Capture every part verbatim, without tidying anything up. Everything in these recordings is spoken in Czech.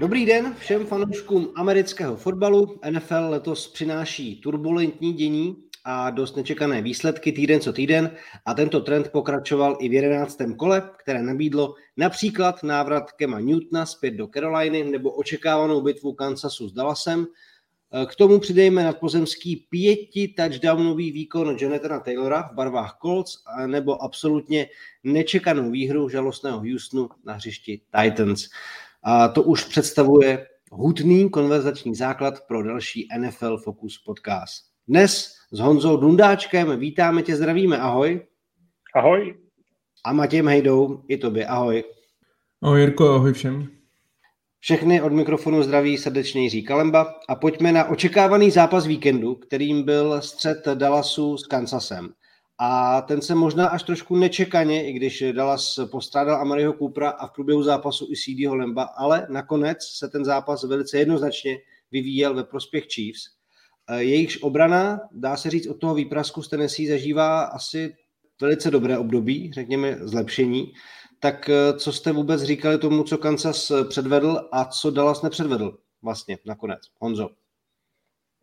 Dobrý den všem fanouškům amerického fotbalu. N F L letos přináší turbulentní dění a dost nečekané výsledky týden co týden a tento trend pokračoval i v jedenáctém kole, které nabídlo například návrat Cama Newtona zpět do Caroliny nebo očekávanou bitvu Kansasu s Dallasem. K tomu přidejme nadpozemský pěti touchdownový výkon Jonathana Taylora v barvách Colts nebo absolutně nečekanou výhru žalostného Houstonu na hřišti Titans. A to už představuje hutný konverzační základ pro další N F L Focus podcast. Dnes s Honzou Dundáčkem vítáme tě, zdravíme, ahoj. Ahoj. A Matějem Hejdou, i tobě, ahoj. Ahoj Jirko, ahoj všem. Všechny od mikrofonu zdraví srdečně Jiří Kalemba a pojďme na očekávaný zápas víkendu, kterým byl střet Dallasu s Kansasem. A ten se možná až trošku nečekaně, i když Dallas postrádal Amariho Coopera a v průběhu zápasu i CeeDeeho Lamba, ale nakonec se ten zápas velice jednoznačně vyvíjel ve prospěch Chiefs. Jejichž obrana, dá se říct, od toho výprasku z Tennessee zažívá asi velice dobré období, řekněme zlepšení. Tak co jste vůbec říkali tomu, co Kansas předvedl a co Dallas nepředvedl vlastně nakonec? Honzo.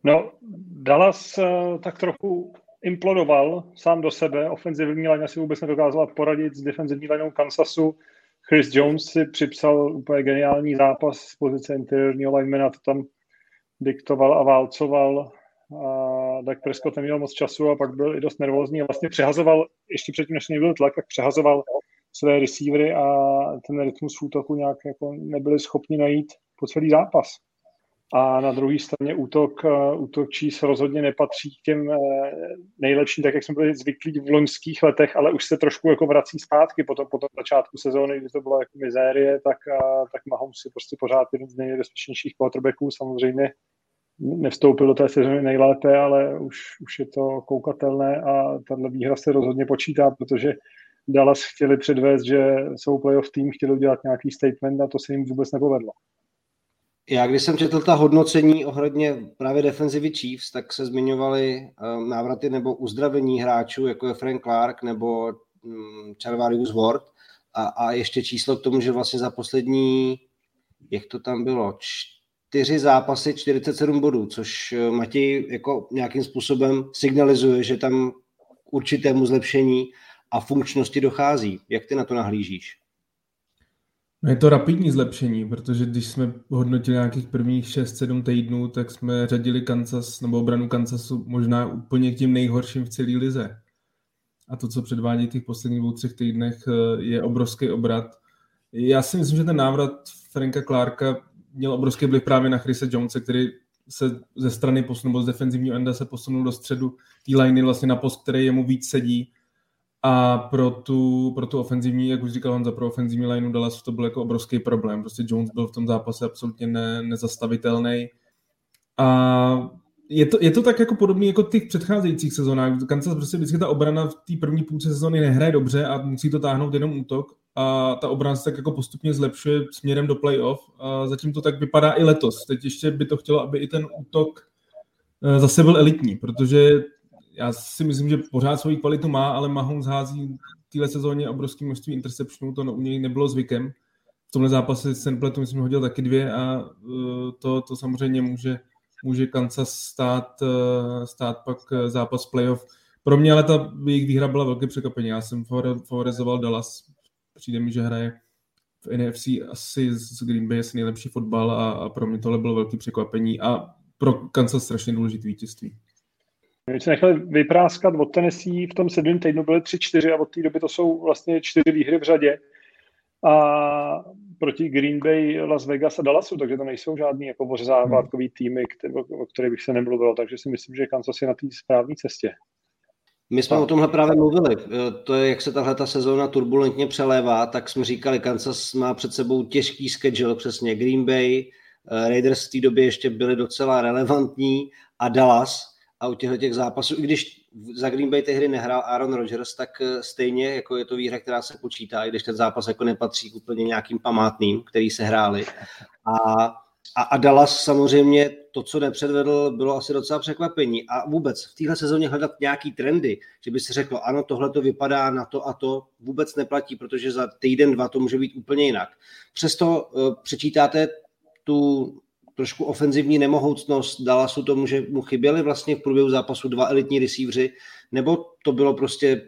No, Dallas tak trochu implodoval sám do sebe. Ofenzivní line si vůbec nedokázala poradit s defenzivní lineou Kansasu. Chris Jones si připsal úplně geniální zápas z pozice interiérního linemana, to tam diktoval a válcoval. A Dak Prescott neměl moc času a pak byl i dost nervózní a vlastně přehazoval, ještě předtím, než nebyl tlak, tak přehazoval své receivery a ten rytmus útoku nějak jako nebyli schopni najít po celý zápas. A na druhé straně útok, útok Chiefs rozhodně nepatří k těm nejlepším, tak jak jsme byli zvyklí v loňských letech, ale už se trošku jako vrací zpátky po tom, po tom začátku sezóny, kdy to byla jako mizérie, tak, tak Mahomes je prostě pořád jeden z nejbezpečnějších quarterbacků. Samozřejmě nevstoupil do té sezóny nejlépe, ale už, už je to koukatelné a tahle výhra se rozhodně počítá, protože Dallas chtěli předvést, že jsou playoff tým, chtěli udělat nějaký statement a to se jim vůbec nepovedlo. Já, když jsem četl ta hodnocení ohledně právě defenzivy Chiefs, tak se zmiňovaly návraty nebo uzdravení hráčů, jako je Frank Clark nebo Charvarius Ward a, a ještě číslo k tomu, že vlastně za poslední, jak to tam bylo, čtyři zápasy, čtyřicet sedm bodů, což Matěj jako nějakým způsobem signalizuje, že tam k určitému zlepšení a funkčnosti dochází. Jak ty na to nahlížíš? No je to rapidní zlepšení, protože když jsme hodnotili nějakých prvních šest sedm týdnů, tak jsme řadili Kansas nebo obranu Kansasu možná úplně k tím nejhorším v celé lize. A to, co předvádí těch posledních dvou, třech týdnech, je obrovský obrat. Já si myslím, že ten návrat Franka Clarka měl obrovský vliv právě na Chrise Jonese, který se ze strany posunul, nebo z defenzivního enda se posunul do středu té liney vlastně na post, který jemu víc sedí. A pro tu, pro tu ofenzivní, jak už říkal Honza, pro ofenzivní lineu Dallas to byl jako obrovský problém. Prostě Jones byl v tom zápase absolutně ne, nezastavitelný. A je to, je to tak jako podobný jako v těch předcházejících sezónách. Kansas prostě vždycky ta obrana v té první půlce sezóny nehraje dobře a musí to táhnout jenom útok. A ta obrana se tak jako postupně zlepšuje směrem do playoff. A zatím to tak vypadá i letos. Teď ještě by to chtělo, aby i ten útok zase byl elitní, protože já si myslím, že pořád svoji kvalitu má, ale Mahomes hází v téhle sezóně obrovské množství interceptionů, to u něj nebylo zvykem. V tomhle zápase jsem pletu, myslím, hodil taky dvě a to, to samozřejmě může, může Kansas stát, stát pak zápas playoff. Pro mě ale ta jejich výhra byla velké překvapení. Já jsem favorizoval Dallas. Přijde mi, že hraje v N F C asi z Green Bay asi nejlepší fotbal a, a pro mě tohle bylo velké překvapení a pro Kansas strašně důležité vítězství. Když se nechali vypráskat od Tennessee, v tom sedmém týdnu byly tři čtyři a od té doby to jsou vlastně čtyři výhry v řadě. A proti Green Bay, Las Vegas a Dallasu, takže to nejsou žádný jako pořezávátkový týmy, o kterých bych se nemluvil, takže si myslím, že Kansas je na té správné cestě. My jsme o tomhle právě mluvili. To je, jak se tahle ta sezóna turbulentně přelévá, tak jsme říkali, Kansas má před sebou těžký schedule, přesně Green Bay, Raiders v té době ještě byli docela relevantní a Dallas. A u těchto těch zápasů, i když za Green Bay té hry nehrál Aaron Rodgers, tak stejně jako je to výhra, která se počítá, i když ten zápas jako nepatří úplně nějakým památným, který se hráli. A, a, a Dallas samozřejmě to, co nepředvedl, bylo asi docela překvapení. A vůbec v téhle sezóně hledat nějaký trendy, že by se řeklo, ano, tohle to vypadá na to a to, vůbec neplatí, protože za týden, dva to může být úplně jinak. Přesto uh, přečítáte tu trošku ofenzivní nemohoucnost Dallasu tomu, že mu chyběli vlastně v průběhu zápasu dva elitní receivři, nebo to bylo prostě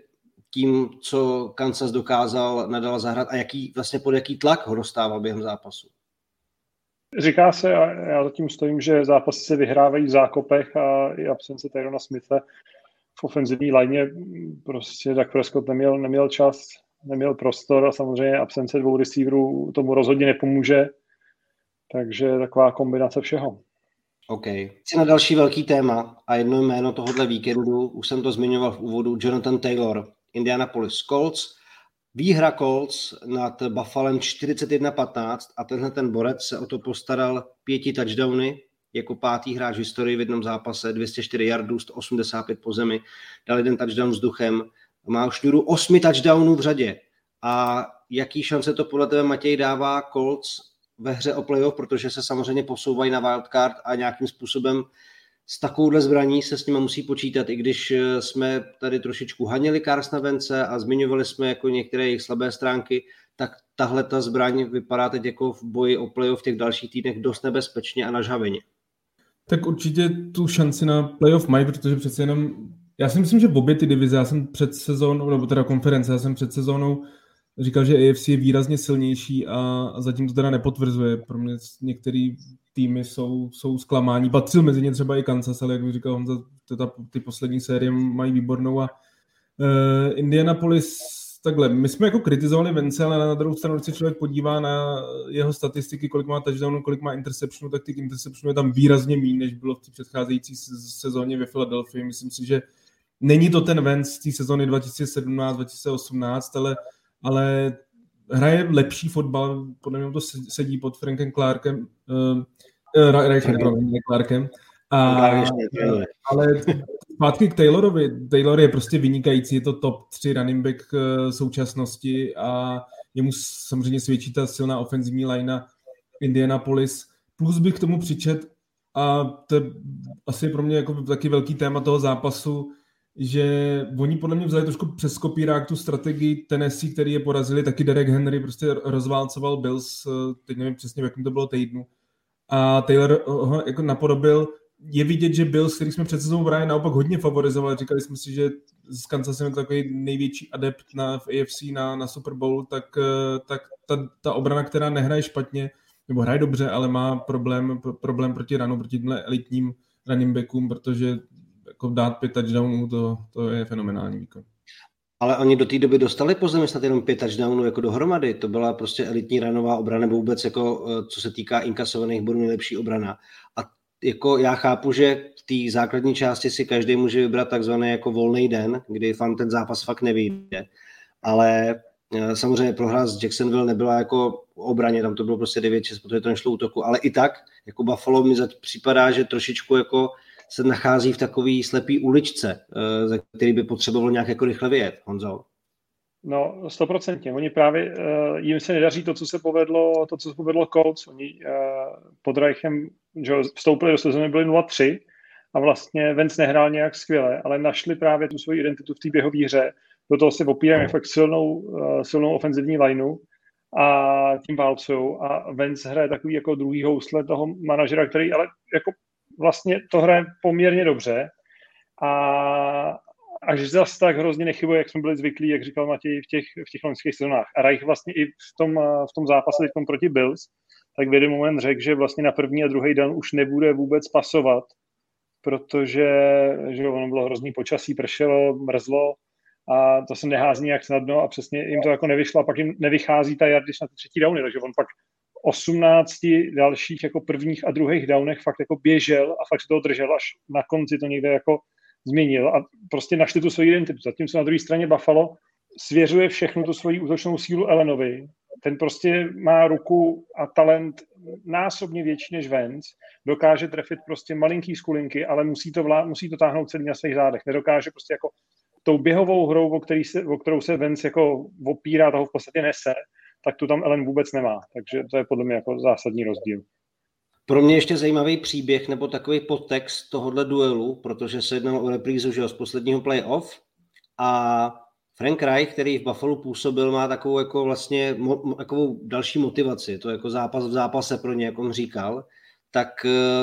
tím, co Kansas dokázal nadal zahrát a jaký, vlastně pod jaký tlak ho dostával během zápasu? Říká se, a já zatím stojím, že zápasy se vyhrávají v zákopech a i absence Tyrona Smitha v ofenzivní lajně prostě Dak Prescott neměl, neměl čas, neměl prostor a samozřejmě absence dvou receiverů tomu rozhodně nepomůže. Takže taková kombinace všeho. OK. Jsi na další velký téma a jedno jméno tohohle víkendu, už jsem to zmiňoval v úvodu, Jonathan Taylor, Indianapolis Colts. Výhra Colts nad Buffalem čtyřicet jedna patnáct a tenhle ten borec se o to postaral pěti touchdowny jako pátý hráč v historii v jednom zápase, dvě stě čtyři yardů, sto osmdesát pět po zemi, dal jeden touchdown vzduchem, má už šňůru osmi touchdownů v řadě. A jaký šance to podle tebe, Matěj, dává Colts ve hře o playoff, protože se samozřejmě posouvají na wildcard a nějakým způsobem s takovouhle zbraní se s nimi musí počítat, i když jsme tady trošičku haněli Carson Wentze a zmiňovali jsme jako některé jejich slabé stránky, tak tahle ta zbraň vypadá teď jako v boji o playoff v těch dalších týdnech dost nebezpečně a nažhaveně. Tak určitě tu šanci na playoff mají, protože přece jenom, já si myslím, že v obě ty divize, já jsem před sezónou, nebo teda konference, já jsem před sezónou říkal, že A F C je výrazně silnější a zatím to teda nepotvrzuje. Pro mě některé týmy jsou, jsou zklamání. Patřil mezi ně třeba i Kansas, ale jak bych říkal Honza, teda ty poslední série mají výbornou. A uh, Indianapolis, takhle, my jsme jako kritizovali Vence, ale na druhou stranu, když se člověk podívá na jeho statistiky, kolik má touchdownů, kolik má interceptionů, tak těch interceptionů je tam výrazně míň, než bylo v té předcházející sezóně ve Philadelphii. Myslím si, že není to ten Vence z té sezóny dva tisíce sedmnáct dva tisíce osmnáct, ale ale hraje lepší fotbal, podle mě to sedí pod Frankem Clarkem, eh, Reichem, Clarkem, a, ale zpátky k Taylorovi. Taylor je prostě vynikající, je to top tři running back současnosti a jemu samozřejmě svědčí ta silná ofenzivní linea Indianapolis. Plus bych k tomu přičet, a to je asi pro mě jako taky velký téma toho zápasu, že oni podle mě vzali trošku přes kopírák tu strategii Tennessee, který je porazili, taky Derek Henry prostě rozválcoval Bills, teď nevím přesně, v jakém to bylo týdnu. A Taylor ho jako napodobil. Je vidět, že Bills, který jsme před sezónou právě naopak hodně favorizovali, říkali jsme si, že z Kansasem je to takový největší adept na, v A F C na, na Super Bowl, tak, tak ta, ta obrana, která nehraje špatně, nebo hraje dobře, ale má problém, pro, problém proti ranu, proti tímhle elitním running backům, protože jako dát pět touchdownů, to, to je fenomenální výkon. Ale oni do té doby dostali po zemi snad jenom pět touchdownů jako dohromady. To byla prostě elitní ranová obrana, nebo vůbec jako, co se týká inkasovaných bodů, nejlepší obrana. A jako já chápu, že v té základní části si každý může vybrat takzvaný jako volný den, kdy vám ten zápas fakt nevyjde. Ale samozřejmě prohra z Jacksonville nebyla jako obraně, tam to bylo prostě devět šest, protože to nešlo útoku. Ale i tak, jako Buffalo mi připadá, že trošičku jako se nachází v takové slepé uličce, za který by potřebovalo nějak jako rychle vyjet, Honzo. No, stoprocentně. Oni právě, jim se nedaří to, co se povedlo, to, co se povedlo Colts. Oni pod Reichem, že vstoupili do sezóny, byli nula tři a vlastně Vance nehrál nějak skvěle, ale našli právě tu svoji identitu v té běhové hře. Do toho se opírají fakt silnou, silnou ofenzivní lineu a tím válcují. A Vance hraje takový jako druhý housle toho manažera, který ale jako vlastně to hraje poměrně dobře a až zas tak hrozně nechybuje, jak jsme byli zvyklí, jak říkal Matěj, v těch, v těch loňských sezónách. A Reich vlastně i v tom, v tom zápase teď proti Bills, tak v jeden moment řekl, že vlastně na první a druhý den už nebude vůbec pasovat, protože že ono bylo hrozný počasí, pršelo, mrzlo a to se nehází nějak snadno a přesně jim to jako nevyšlo a pak jim nevychází ta yardish na ty třetí downy, takže on pak osmnácti dalších jako prvních a druhých downech fakt jako běžel a fakt se toho držel, až na konci to někde jako změnil a prostě našli tu svoji identitu. Zatímco na druhé straně Buffalo svěřuje všechnu tu svoji útočnou sílu Elenovi. Ten prostě má ruku a talent násobně větší než Vance. Dokáže trefit prostě malinký skulinky, ale musí to, vlá- musí to táhnout celý na svých zádech. Nedokáže prostě jako tou běhovou hrou, o, který se, o kterou se Vance jako opírá, toho v podstatě nese, tak tu tam Ellen vůbec nemá. Takže to je podle mě jako zásadní rozdíl. Pro mě ještě zajímavý příběh nebo takový podtext tohohle duelu, protože se jednalo o reprízu, že jo, z posledního playoff a Frank Reich, který v Buffalo působil, má takovou jako vlastně mo, takovou další motivaci, to jako zápas v zápase pro ně, jak on říkal, tak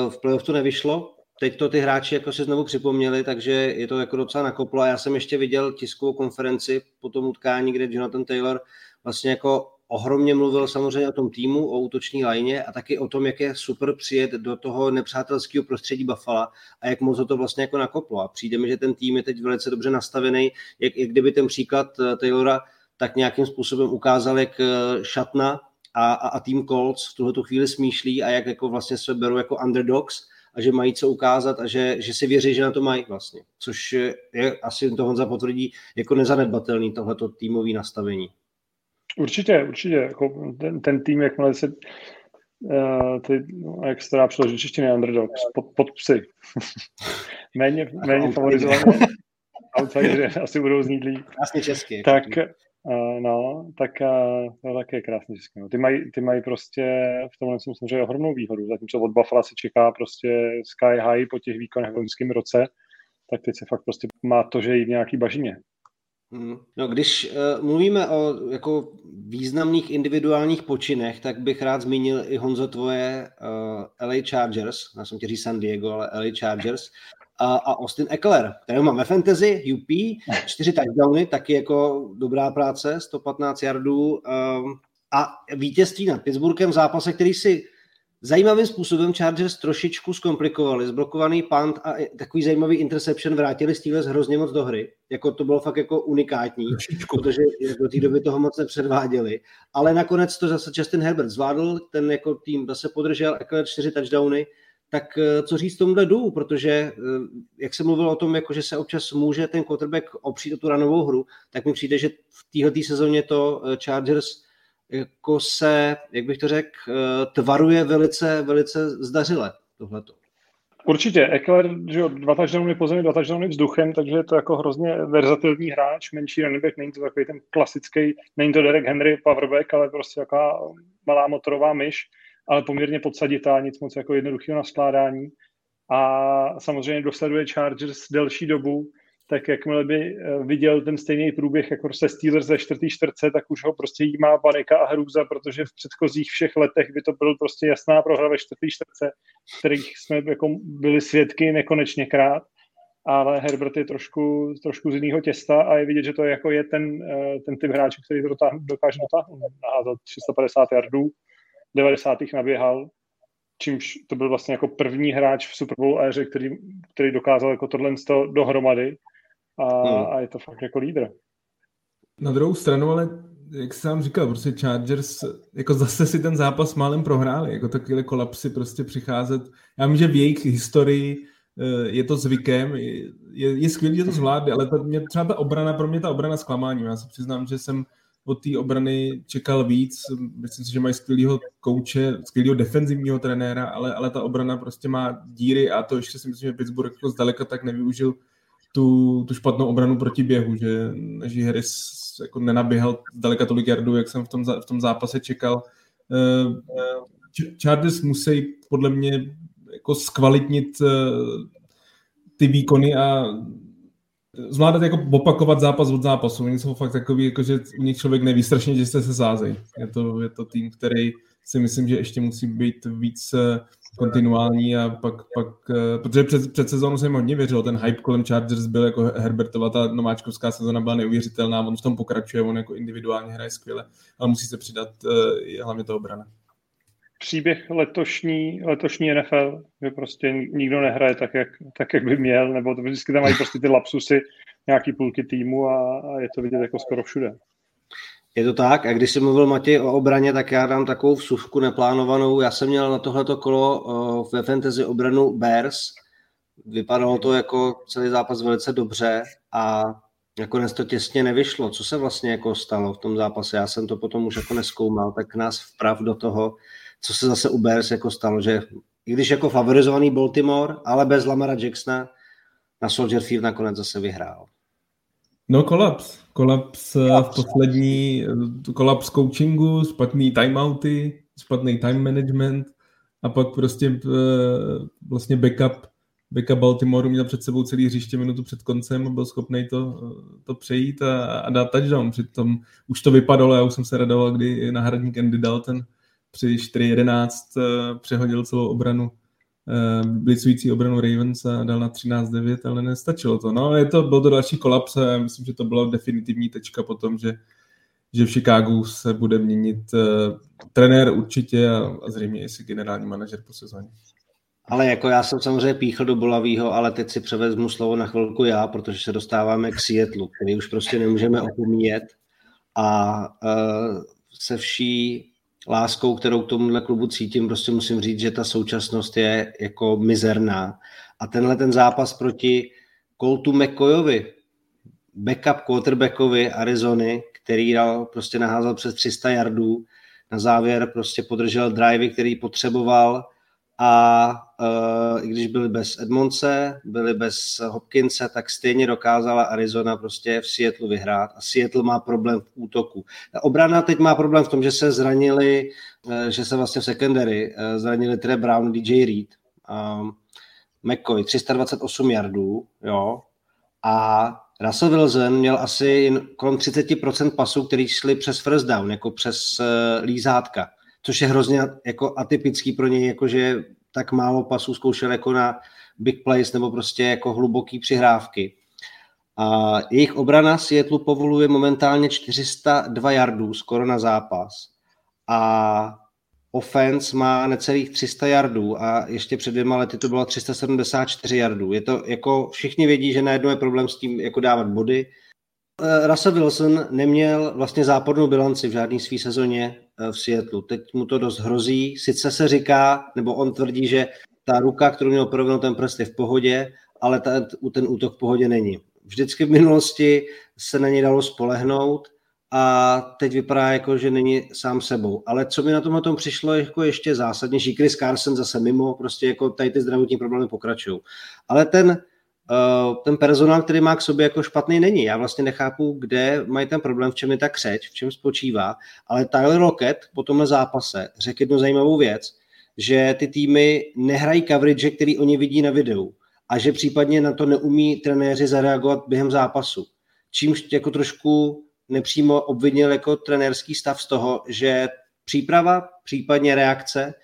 v playoff to nevyšlo. Teď to ty hráči jako si znovu připomněli, takže je to jako docela nakoplo. A já jsem ještě viděl tiskovou konferenci po tom utkání, kde Jonathan Taylor vlastně jako ohromně mluvil samozřejmě o tom týmu, o útoční lajně a taky o tom, jak je super přijet do toho nepřátelského prostředí Buffala a jak moc ho to vlastně jako nakoplo. A přijde mi, že ten tým je teď velice dobře nastavený, jak, jak kdyby ten příklad Taylora tak nějakým způsobem ukázal, jak šatna a, a, a tým Colts v tuhletu chvíli smýšlí a jak jako vlastně se berou jako underdogs a že mají co ukázat a že, že si věří, že na to mají vlastně. Což je, asi to Honza potvrdí, jako nezanedbatelný tohleto týmový nastavení. Určitě, určitě. Jako ten, ten tým, jakmile se uh, ty, no, jak se dá přiložit češtiny underdogs, pod, pod psy. méně méně favorizované. Outsideři asi budou znít líp. Krásně česky. Tak, uh, no, tak uh, to taky je krásně česky. No. Ty, mají, ty mají prostě v tomhle jsem samozřejmě ohromnou výhodu. Zatímco od Buffalo se čeká prostě sky high po těch výkonech v loňském roce, tak teď se fakt prostě má to, že jí v nějaký bažině. No, když uh, mluvíme o jako významných individuálních počinech, tak bych rád zmínil i Honzo tvoje uh, L A Chargers, já jsem tě říct San Diego, ale L A Chargers a, a Austin Ekeler, kterého mám ve fantasy, U P, čtyři touchdowny, taky jako dobrá práce, sto patnáct yardů um, a vítězství nad Pittsburghem v zápase, který si zajímavým způsobem Chargers trošičku zkomplikovali. Zblokovaný punt a takový zajímavý interception vrátili Steelers hrozně moc do hry. Jako to bylo fakt jako unikátní, trošičku, protože do té doby toho moc nepředváděli. Ale nakonec to zase Justin Herbert zvládl, ten jako tým zase podržel, jako čtyři touchdowny. Tak co říct tomuhle dů, protože jak se mluvilo o tom, jako že se občas může ten quarterback opřít o tu ranovou hru, tak mi přijde, že v této sezóně to Chargers jako se, jak bych to řekl, tvaruje velice, velice zdařile tohleto. Určitě, Ekeler, že jo, dva touchdowny po zemi, dva touchdowny vzduchem, takže je to jako hrozně verzatilní hráč, menší running back, není to takový ten klasický, není to Derek Henry, powerback, ale prostě taková malá motorová myš, ale poměrně podsaditá, nic moc jako jednoduchého na skládání. A samozřejmě dosleduje Chargers delší dobu, tak jakmile by viděl ten stejný průběh jako se Steelers ze čtvrtý čtvrtce, tak už ho prostě jí má panika a hrůza, protože v předchozích všech letech by to byl prostě jasná prohra ve čtvrtý čtvrtce, kterých jsme jako byli svědky nekonečně krát, ale Herbert je trošku, trošku z jiného těsta a je vidět, že to je, jako je ten, ten typ hráče, který to dokáže natáhnout. Naházat tři sta padesát yardů, devadesát naběhal, čímž to byl vlastně jako první hráč v Super Bowl éře, který, který dokázal jako tohle dohromady. A, hmm. a je to fakt jako lídr. Na druhou stranu, ale jak jsi sám říkal, prostě Chargers jako zase si ten zápas málem prohráli, jako takové kolapsy prostě přicházet. Já vím, že v jejich historii je to zvykem, je, je skvělý, že to zvládli, ale ta, mě, třeba ta obrana, pro mě ta obrana zklamání. Já se přiznám, že jsem od té obrany čekal víc, myslím si, že mají skvělýho kouče, skvělýho defenzivního trenéra, ale, ale ta obrana prostě má díry a to ještě si myslím, že Pittsburgh jako zdaleka tak nevyužil Tu, tu špatnou obranu proti běhu, že Najee Harris jako nenaběhal daleka tolik jardů, jak jsem v tom, v tom zápase čekal. Chargers musí podle mě jako zkvalitnit ty výkony a zvládat jako opakovat zápas od zápasu. Oni jsou fakt takový, jako že u nich člověk neví strašně, že se sázejí. Je to, je to tým, který si myslím, že ještě musí být víc kontinuální a pak, pak protože před, před sezónou jsem hodně věřil, ten hype kolem Chargers byl jako Herbertova, ta nováčkovská sezóna byla neuvěřitelná, on v tom pokračuje, on jako individuálně hraje skvěle, ale musí se přidat hlavně ta obrana. Příběh letošní, letošní N F L, že prostě nikdo nehraje tak, jak, tak, jak by měl, nebo to vždycky tam mají prostě ty lapsusy, nějaký půlky týmu a, a je to vidět jako skoro všude. Je to tak, a když jsi mluvil, Matěj, o obraně, tak já dám takovou vsuvku neplánovanou. Já jsem měl na tohleto kolo uh, ve fantasy obranu Bears. Vypadalo to jako celý zápas velice dobře a nakonec to těsně nevyšlo. Co se vlastně jako stalo v tom zápase? Já jsem to potom už jako neskoumal, tak nás vprav do toho, co se zase u Bears jako stalo, že i když jako favorizovaný Baltimore, ale bez Lamara Jacksona na Soldier Field nakonec zase vyhrál. No kolaps, kolaps v poslední, kolaps coachingu, špatný timeouty, špatný time management a pak prostě vlastně backup beka Baltimoru měl před sebou celý hřiště minutu před koncem a byl schopný to, to přejít a, a dát touchdown. Přitom už to vypadalo, já už jsem se radoval, kdy náhradník Andy Dalton při čtyři jedenáct přehodil celou obranu, blicující obranu Ravens a dal na třináct devět, ale nestačilo to. No, je to, byl to další kolaps a myslím, že to byla definitivní tečka po tom, že, že v Chicagu se bude měnit trenér určitě a, a zřejmě i si generální manažer po sezóně. Ale jako já jsem samozřejmě píchl do bolavýho, ale teď si převezmu slovo na chvilku já, protože se dostáváme k Seattlu, který už prostě nemůžeme opomíjet a uh, se vší láskou, kterou k tomuhle klubu cítím, prostě musím říct, že ta současnost je jako mizerná. A tenhle ten zápas proti Coltu McCoyovi, backup quarterbackovi Arizony, který dal, prostě naházal přes tři sta yardů, na závěr prostě podržel drivey, který potřeboval a uh, i když byli bez Edmondse, byli bez Hopkinse, tak stejně dokázala Arizona prostě v Seattlu vyhrát a Seattle má problém v útoku. Ta obrana teď má problém v tom, že se zranili, uh, že se vlastně v secondary uh, zranili Trey Brown, D J Reed, uh, McCoy, tři sta dvacet osm yardů, jo, a Russell Wilson měl asi kolem třicet procent pasů, který šli přes first down, jako přes uh, lízátka. Což je hrozně jako atypický pro něj, jakože tak málo pasů zkoušel jako na big plays nebo prostě jako hluboký přihrávky. A jejich obrana Seattlu povoluje momentálně čtyři sta dva yardů skoro na zápas a offense má necelých tři sta yardů a ještě před dvěma lety to bylo tři sta sedmdesát čtyři yardů. Je to jako všichni vědí, že najednou je problém s tím jako dávat body. Russell Wilson neměl vlastně zápornou bilanci v žádný svý sezóně v Seattlu. Teď mu to dost hrozí. Sice se říká, nebo on tvrdí, že ta ruka, kterou měl provinou, ten prst je v pohodě, ale ta, ten útok v pohodě není. Vždycky v minulosti se na něj dalo spolehnout a teď vypadá jako, že není sám sebou. Ale co mi na tomhle tom přišlo jako ještě zásadnější, Chris Carson zase mimo, prostě jako tady ty zdravotní problémy pokračují. Ale ten ten personál, který má k sobě jako špatný, není. Já vlastně nechápu, kde mají ten problém, v čem je ta křeč, v čem spočívá, ale Tyler Lockett po tomhle zápase řekl jednu zajímavou věc, že ty týmy nehrají coverage, který oni vidí na videu a že případně na to neumí trenéři zareagovat během zápasu. Čímž jako trošku nepřímo obvinil jako trenérský stav z toho, že příprava, případně reakce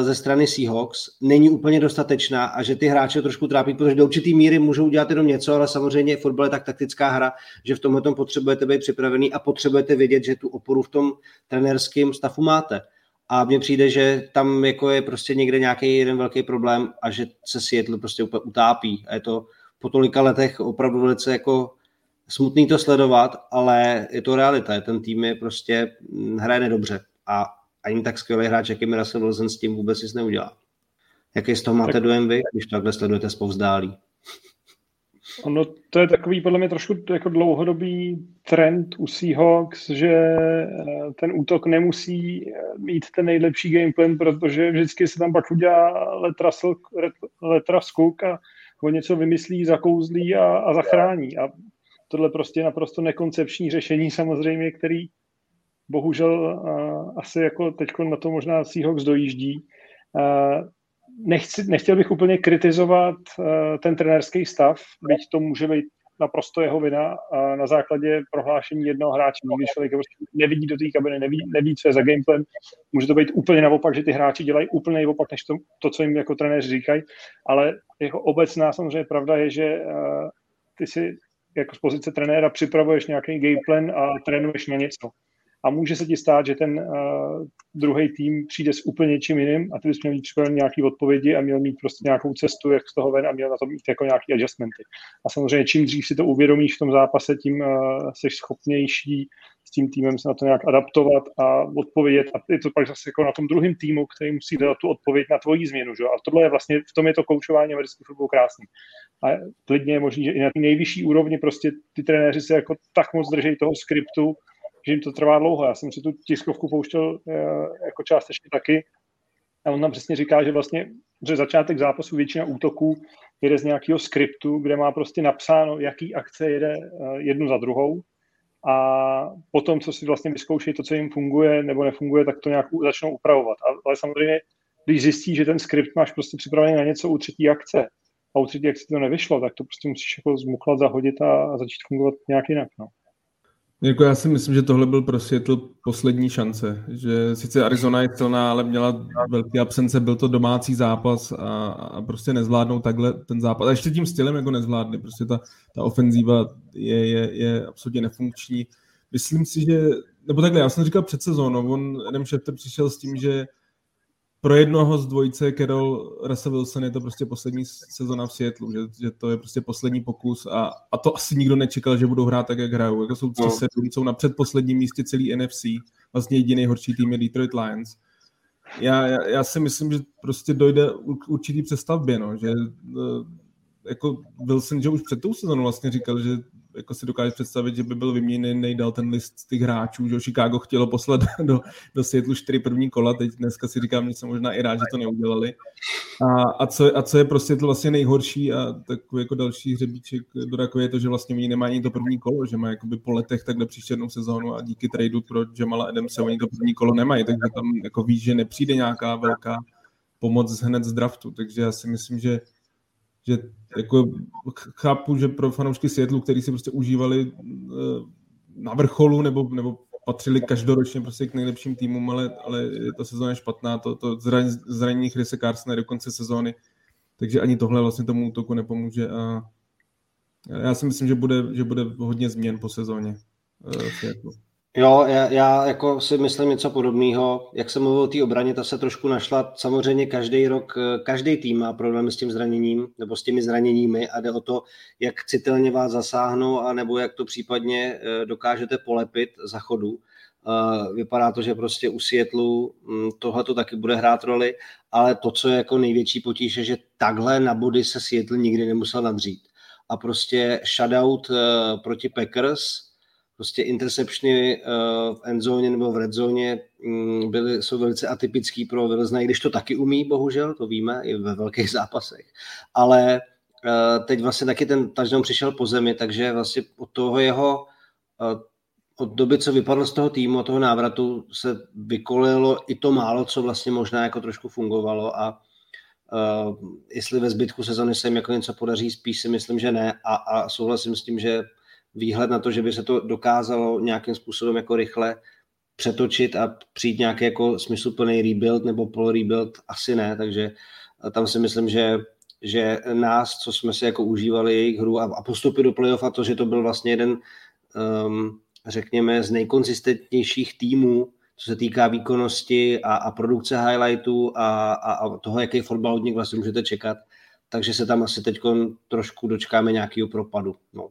ze strany Seahawks není úplně dostatečná a že ty hráče trošku trápí, protože do určitý míry můžou dělat jenom něco, ale samozřejmě fotbal je tak taktická hra, že v tomhle tom potřebujete být připravený a potřebujete vědět, že tu oporu v tom trenérském stavu máte. A mně přijde, že tam jako je prostě někde nějaký jeden velký problém a že se Seattle prostě úplně utápí. A je to po tolika letech opravdu velice jako smutný to sledovat, ale je to realita. Ten tým je prostě hraje nedobře a ani tak skvělý hráč, jakým Russell Wilson s tím vůbec nic neudělá. Jaký z toho máte tak dojem vy, když takhle sledujete zpovzdálí? Ono, to je takový podle mě trošku jako dlouhodobý trend u Seahawks, že ten útok nemusí mít ten nejlepší gameplan, protože vždycky se tam pak udělá letra skuk a on něco vymyslí, zakouzlí a, a zachrání. A tohle prostě je naprosto nekoncepční řešení samozřejmě, který bohužel uh, asi jako teďko na to možná Seahawks dojíždí. Uh, nechci, nechtěl bych úplně kritizovat uh, ten trenérský stav, byť to může být naprosto jeho vina uh, na základě prohlášení jednoho hráče. Když člověk nevidí do té kabiny, neví, neví, co je za gameplan, může to být úplně naopak, že ty hráči dělají úplně naopak, než to, to co jim jako trenéři říkají, ale jako obecná samozřejmě pravda je, že uh, ty si jako z pozice trenéra připravuješ nějaký gameplan a trénuješ na něco. A může se ti stát, že ten uh, druhý tým přijde s úplně něčím jiným a ty bys měl mít připravený nějaký odpovědi a měl mít prostě nějakou cestu, jak z toho ven a měl na to mít jako nějaký adjustmenty. A samozřejmě čím dřív si to uvědomíš v tom zápase, tím uh, jsi schopnější s tím týmem se na to nějak adaptovat a odpovědět. A je to pak zase jako na tom druhém týmu, který musí dát tu odpověď na tvoji změnu. Že? A tohle je vlastně, v tom je to koučování americký fotbal krásný. A klidně je možný, že i na té nejvyšší úrovni prostě ty trenéři se jako tak moc drží toho skriptu, že jim to trvá dlouho. Já jsem si tu tiskovku pouštěl jako částečně taky a on nám přesně říká, že vlastně že začátek zápasu většina útoků jede z nějakého skriptu, kde má prostě napsáno, jaký akce jede jednu za druhou a potom, co si vlastně vyzkouší to, co jim funguje nebo nefunguje, tak to nějak začnou upravovat. Ale samozřejmě, když zjistí, že ten skript máš prostě připravený na něco u třetí akce, a určitě, jak si to nevyšlo, tak to prostě musíš jako zmuchlat, zahodit a, a začít fungovat nějak jinak, no. Jirko, já si myslím, že tohle byl pro Seattle poslední šance, že sice Arizona je silná, ale měla velké absence, byl to domácí zápas a, a prostě nezvládnou takhle ten zápas. A ještě tím stylem jako nezvládli, prostě ta, ta ofenzíva je, je, je absolutně nefunkční. Myslím si, že, nebo takhle, já jsem říkal před sezónou, on Adam Schefter přišel s tím, že pro jednoho z dvojice Carroll, Russell Wilson je to prostě poslední sezona v Seattlu, že, že to je prostě poslední pokus a, a to asi nikdo nečekal, že budou hrát tak, jak hrajou. Jako jsou tři sedm, jsou na předposledním místě celý N F C, vlastně jediný horší tým je Detroit Lions. Já, já, já si myslím, že prostě dojde k určitý přestavbě, no, že jako Wilson, že už před tou sezonou vlastně říkal, že jako si dokáže představit, že by byl vyměněný, dal ten list těch hráčů, že Chicago chtělo poslat do, do Seattlu čtyři první kola, teď dneska si říkám, že jsem možná i rád, že to neudělali. A, a, co, a co je pro Seattlu vlastně nejhorší a takový jako další hřebíček do rakve je to, že vlastně oni nemají ani to první kolo, že mají jakoby po letech takhle příště jednou sezónu a díky tradeu pro Jamala Adamse oni to první kolo nemají, takže tam jako víš, že nepřijde nějaká velká pomoc hned z draftu, takže já si myslím, že že jako chápu, že pro fanoušky Seattlu, který si prostě užívali na vrcholu nebo, nebo patřili každoročně prostě k nejlepším týmům, ale, ale ta sezóna je špatná, to, to zraň, zranění Chrise Carsona do konce sezóny, takže ani tohle vlastně tomu útoku nepomůže a já si myslím, že bude, že bude hodně změn po sezóně v Seattlu. Jo, já, já jako si myslím něco podobného. Jak jsem mluvil o té obraně, ta se trošku našla. Samozřejmě každý rok, každý tým má problémy s tím zraněním, nebo s těmi zraněními a jde o to, jak citelně vás zasáhnou a nebo jak to případně dokážete polepit za chodu. Vypadá to, že prostě u Seattlu tohle to taky bude hrát roli, ale to, co je jako největší potíž, je, že takhle na body se Seattle nikdy nemusel nadřít. A prostě shutout proti Packers, prostě interceptiony v endzóně nebo v redzóně byly, jsou velice atypický pro Vilsona, když to taky umí, bohužel, to víme, i ve velkých zápasech. Ale teď vlastně taky ten touchdown přišel po zemi, takže vlastně od toho jeho, od doby, co vypadl z toho týmu, od toho návratu, se vykolilo i to málo, co vlastně možná jako trošku fungovalo a jestli ve zbytku sezony se jim jako něco podaří, spíš si myslím, že ne a, a souhlasím s tím, že výhled na to, že by se to dokázalo nějakým způsobem jako rychle přetočit a přijít nějaký jako smysluplný rebuild nebo pol-rebuild, asi ne, takže tam si myslím, že, že nás, co jsme si jako užívali jejich hru a, a postupy do playoff a to, že to byl vlastně jeden, um, řekněme, z nejkonzistentnějších týmů, co se týká výkonnosti a, a produkce highlightů a, a, a toho, jaký fotbal od nich vlastně můžete čekat, takže se tam asi teď trošku dočkáme nějakého propadu, no.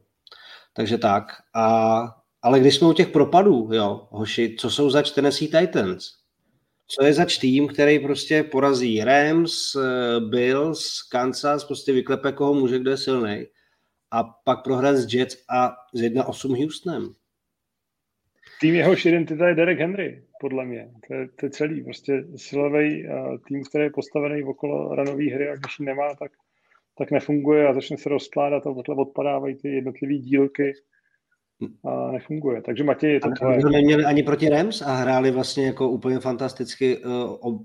Takže tak. A, ale když jsme u těch propadů, jo, hoši, co jsou zač Tennessee Titans? Co je zač tým, který prostě porazí Rams, Bills, Kansas, prostě vyklepe koho může, kdo je silnej. A pak prohraje s Jets a s jedna osm Houstonem. Tým jehož identita je Derek Henry, podle mě. To je, to je celý. Prostě silovej tým, který je postavený okolo ranové hry a když ji nemá, tak tak nefunguje a začne se rozkládat a odpadávají ty jednotlivý dílky a nefunguje. Takže Matěj, je to tvoje. Neměli ani proti Rams a hráli vlastně jako úplně fantasticky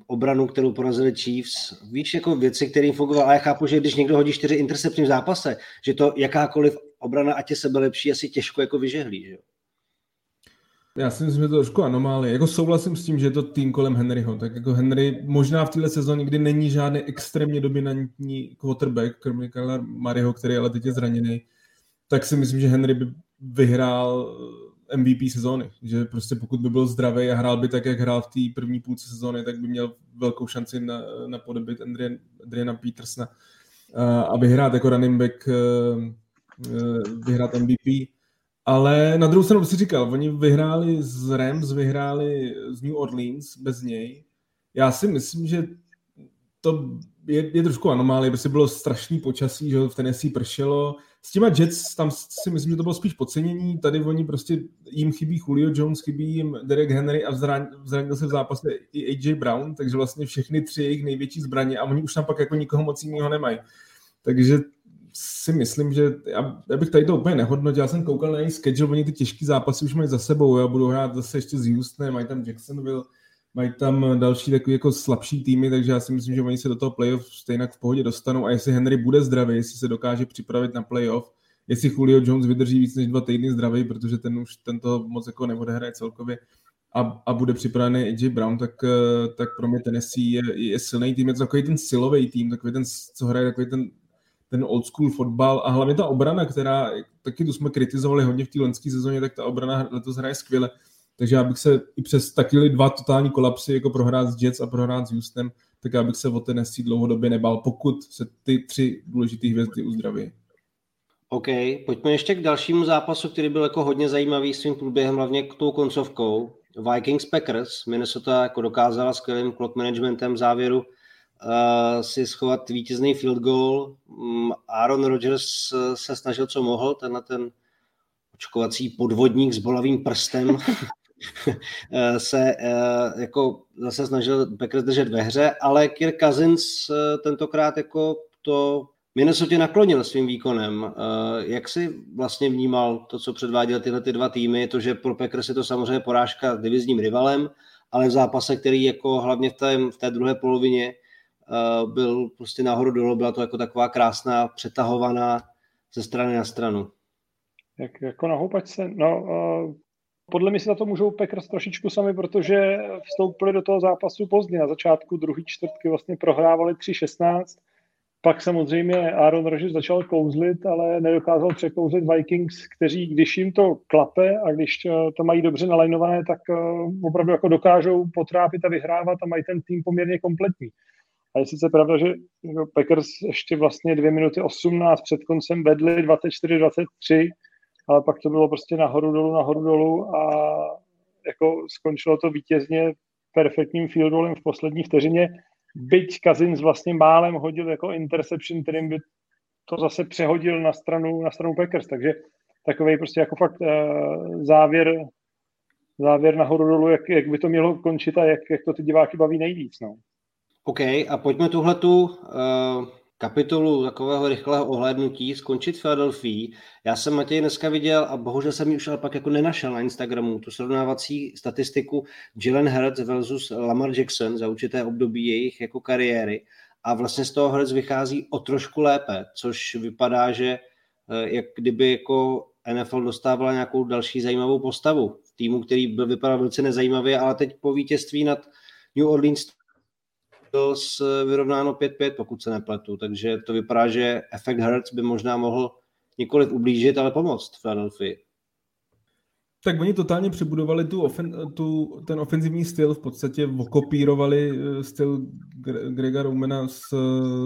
obranu, kterou porazili Chiefs. Víš, jako věci, kterým fungoval. A já chápu, že když někdo hodí čtyři intercepty v zápase, že to jakákoliv obrana, ať je sebelepší, asi těžko jako vyžehlí, že jo? Já si myslím, že to trošku anomálie. Jako souhlasím s tím, že je to tým kolem Henryho. Tak jako Henry možná v této sezóně, kdy není žádný extrémně dominantní quarterback, kromě Karla Mariho, který ale teď je zraněný, tak si myslím, že Henry by vyhrál M V P sezóny. Že prostě pokud by byl zdravý a hrál by tak, jak hrál v té první půlce sezóny, tak by měl velkou šanci na, na podobit Adriana, Adriana Petersona a vyhrát jako running back, vyhrát M V P. Ale na druhou stranu si říkal, oni vyhráli z Rams, vyhráli z New Orleans bez něj. Já si myslím, že to je, je trošku anomálie, protože bylo strašný počasí, že v Tennessee pršelo. S těma Jets tam si myslím, že to bylo spíš podcenění. Tady oni prostě, jim chybí Julio Jones, chybí jim Derek Henry a zranil se v zápase i A J Brown, takže vlastně všechny tři jejich největší zbraně a oni už tam pak jako nikoho moc jiného nemají. Takže si myslím, že já, já bych tady to úplně nehodnotil, já jsem koukal na jejich schedule, oni ty těžké zápasy už mají za sebou, já budu hrát zase ještě s Houstonem, mají tam Jacksonville, Mají tam další takový jako slabší týmy, takže já si myslím, že oni se do toho playoff stejně v pohodě dostanou. A jestli Henry bude zdravý, jestli se dokáže připravit na playoff, jestli Julio Jones vydrží víc než dva týdny zdravý, protože ten už tento moc jako neodehraje celkově, a, a bude připravený A J Brown, tak, tak pro mě Tennessee je, je silný tým. Je to takový ten silový tým, takový ten, co hraje takový ten, ten old school fotbal, a hlavně ta obrana, která taky tu jsme kritizovali hodně v té loňské sezóně, tak ta obrana letos hraje skvěle. Takže já bych se i přes taky dva totální kolapsy, jako prohrát s Jets a prohrát s Houstonem, tak já bych se o Tennessee dlouhodobě nebál, pokud se ty tři důležité hvězdy uzdraví. OK, pojďme ještě k dalšímu zápasu, který byl jako hodně zajímavý svým průběhem, hlavně k tou koncovkou. Vikings Packers, Minnesota jako dokázala skvělým clock managementem v závěru uh, si schovat vítězný field goal. Um, Aaron Rodgers se snažil, co mohl, tenhle ten očkovací podvodník s bolavým prstem se uh, jako zase snažil Packers držet ve hře, ale Kirk Cousins uh, tentokrát jako to Minnesota naklonil svým výkonem. Uh, jak si vlastně vnímal to, co předváděly tyhle ty dva týmy, to, že pro Packers je to samozřejmě porážka s divizním rivalem, ale v zápase, který jako hlavně v té, v té druhé polovině uh, byl prostě nahoru dolů, byla to jako taková krásná přetahovaná ze strany na stranu. Jak, jako na houpačce. No, uh, podle mě si za to můžou Packers trošičku sami, protože vstoupili do toho zápasu pozdě. Na začátku druhé čtvrtky vlastně prohrávali tři šestnáct, pak samozřejmě Aaron Rodgers začal kouzlit, ale nedokázal překouzlit Vikings, kteří, když jim to klape a když to mají dobře nalajnované, tak opravdu jako dokážou potrápit a vyhrávat a mají ten tým poměrně kompletní. A je sice pravda, že Packers ještě vlastně dvě minuty osmnáct před koncem vedli dvacet čtyři dvacet tři, ale pak to bylo prostě nahoru dolů, nahoru dolů a jako skončilo to vítězně perfektním field goalem v poslední vteřině. Byť Cousins vlastně málem hodil jako interception, kterým by to zase přehodil na stranu, na stranu Packers, takže takovej prostě jako fakt uh, závěr, závěr nahoru dolů, jak, jak by to mělo končit a jak, jak to ty diváky baví nejvíc. No. OK, a pojďme tuhletu uh, kapitolu takového rychlého ohlédnutí skončit v Philadelphii. Já jsem Matěj dneska viděl a bohužel jsem ji už ale pak jako nenašel na Instagramu tu srovnávací statistiku Jalen Hurts versus Lamar Jackson za určité období jejich jako kariéry, a vlastně z toho Hurts vychází o trošku lépe, což vypadá, že jak kdyby jako N F L dostávala nějakou další zajímavou postavu v týmu, který byl vypadal velice nezajímavě, ale teď po vítězství nad New Orleans to vyrovnáno pět pět, pokud se nepletu, takže to vypadá, že efekt Hurts by možná mohl nikoliv ublížit, ale pomoct v Philadelphii. Tak oni totálně přebudovali tu ofen, tu, ten ofenzivní styl, v podstatě okopírovali styl Grega Romana z,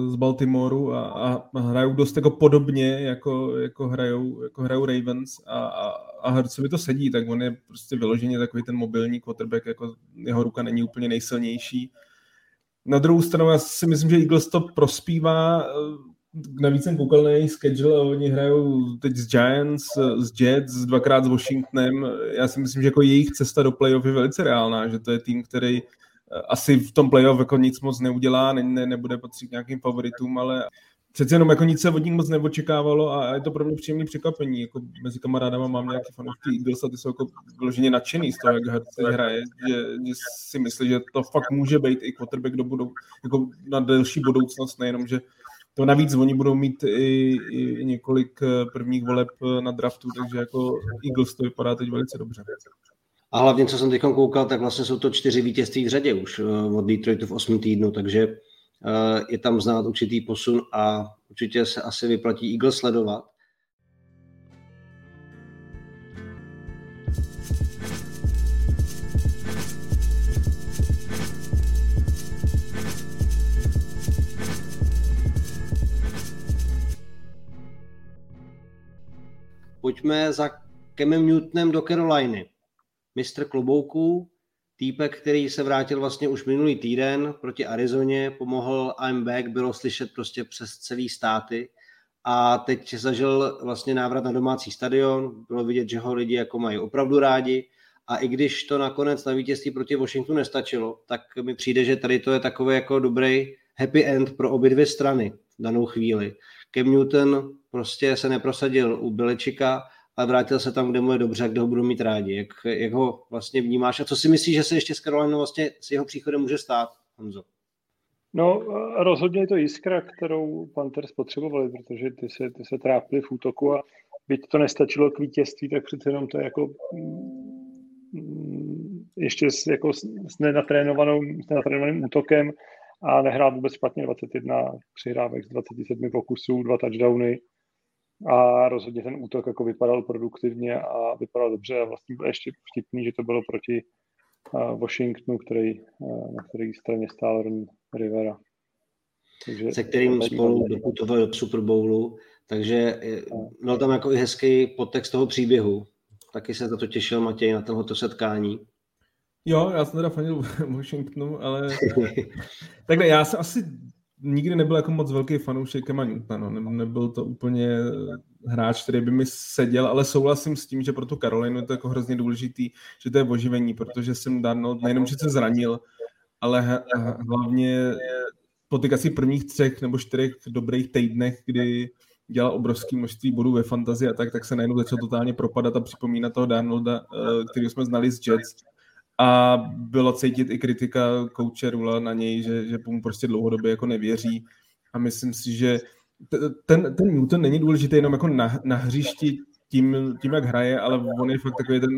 z Baltimoru a, a hrajou dost jako podobně, jako, jako, hrajou, jako hrajou Ravens a, a, a Hurtsovi to sedí, tak on je prostě vyloženě takový ten mobilní quarterback, jako jeho ruka není úplně nejsilnější. Na druhou stranu, já si myslím, že Eagles to prospívá, navíc jsem koukal na jejich schedule a oni hrajou teď s Giants, s Jets, dvakrát s Washingtonem. Já si myslím, že jako jejich cesta do playoff je velice reálná, že to je tým, který asi v tom playoff jako nic moc neudělá, ne, ne, nebude patřit nějakým favoritům, ale přece jenom jako nic se od nich moc neočekávalo a je to pro mě příjemné překvapení. Jako mezi kamarádama mám nějaké fanoušky Eagles a ty jsou jako vyloženě nadšený z toho, jak Hurts hraje, že, že si myslí, že to fakt může být i quarterback do budou, jako na delší budoucnost, nejenom, že to navíc oni budou mít i, i několik prvních voleb na draftu, takže jako Eagles to vypadá teď velice dobře. A hlavně, co jsem teď koukal, tak vlastně jsou to čtyři vítězství v řadě už od Detroitu v osmém týdnu, takže je tam znát určitý posun a určitě se asi vyplatí Eagles sledovat. Pojďme za Camem Newtonem do Caroliny. mistr Klobouků, týpek, který se vrátil vlastně už minulý týden proti Arizoně, pomohl I'm back, bylo slyšet prostě přes celý státy a teď zažil vlastně návrat na domácí stadion, bylo vidět, že ho lidi jako mají opravdu rádi a i když to nakonec na vítězství proti Washingtonu nestačilo, tak mi přijde, že tady to je takový jako dobrý happy end pro obě dvě strany v danou chvíli. Cam Newton prostě se neprosadil u Belichicka a vrátil se tam, kde mu je dobře, kde ho budou mít rádi. Jak, jak ho vlastně vnímáš a co si myslíš, že se ještě s Carolinou vlastně s jeho příchodem může stát, Honzo? No, rozhodně je to jiskra, kterou Panthers potřebovali, protože ty se, ty se trápili v útoku a byť to nestačilo k vítězství, tak přece jenom to je jako ještě s, jako s nenatrénovanou, s nenatrénovaným útokem a nehrál vůbec špatně dvacet jedna přihrávek z dvacet sedm pokusů, dva touchdowny a rozhodně ten útok jako vypadal produktivně a vypadal dobře a vlastně bylo ještě vtipný, že to bylo proti Washingtonu, který, na které straně stál Ron Rivera. Takže se kterým spolu doputoval do Super Bowlu, takže měl tam jako i hezký podtext toho příběhu. Taky se za to těšil Matěj na tohoto setkání. Jo, já jsem teda fanil Washingtonu, ale takhle já jsem asi nikdy nebyl jako moc velký fanoušek Cama Newtona, no. Nebyl to úplně hráč, který by mi seděl, ale souhlasím s tím, že pro tu Carolinu je to jako hrozně důležitý, že to je oživení, protože jsem dávno, nejenom, že se zranil, ale hlavně po těch asi prvních třech nebo čtyřech dobrých týdnech, kdy dělal obrovský množství bodů ve fantazii a tak, tak se najednou začal totálně propadat a připomínat toho Darnolda, kterýho jsme znali z Jets. A bylo cítit i kritika kouče Rula na něj, že, že mu prostě dlouhodobě jako nevěří. A myslím si, že ten, ten Newton není důležitý jenom jako na, na hřišti tím, tím, jak hraje, ale on je fakt takový ten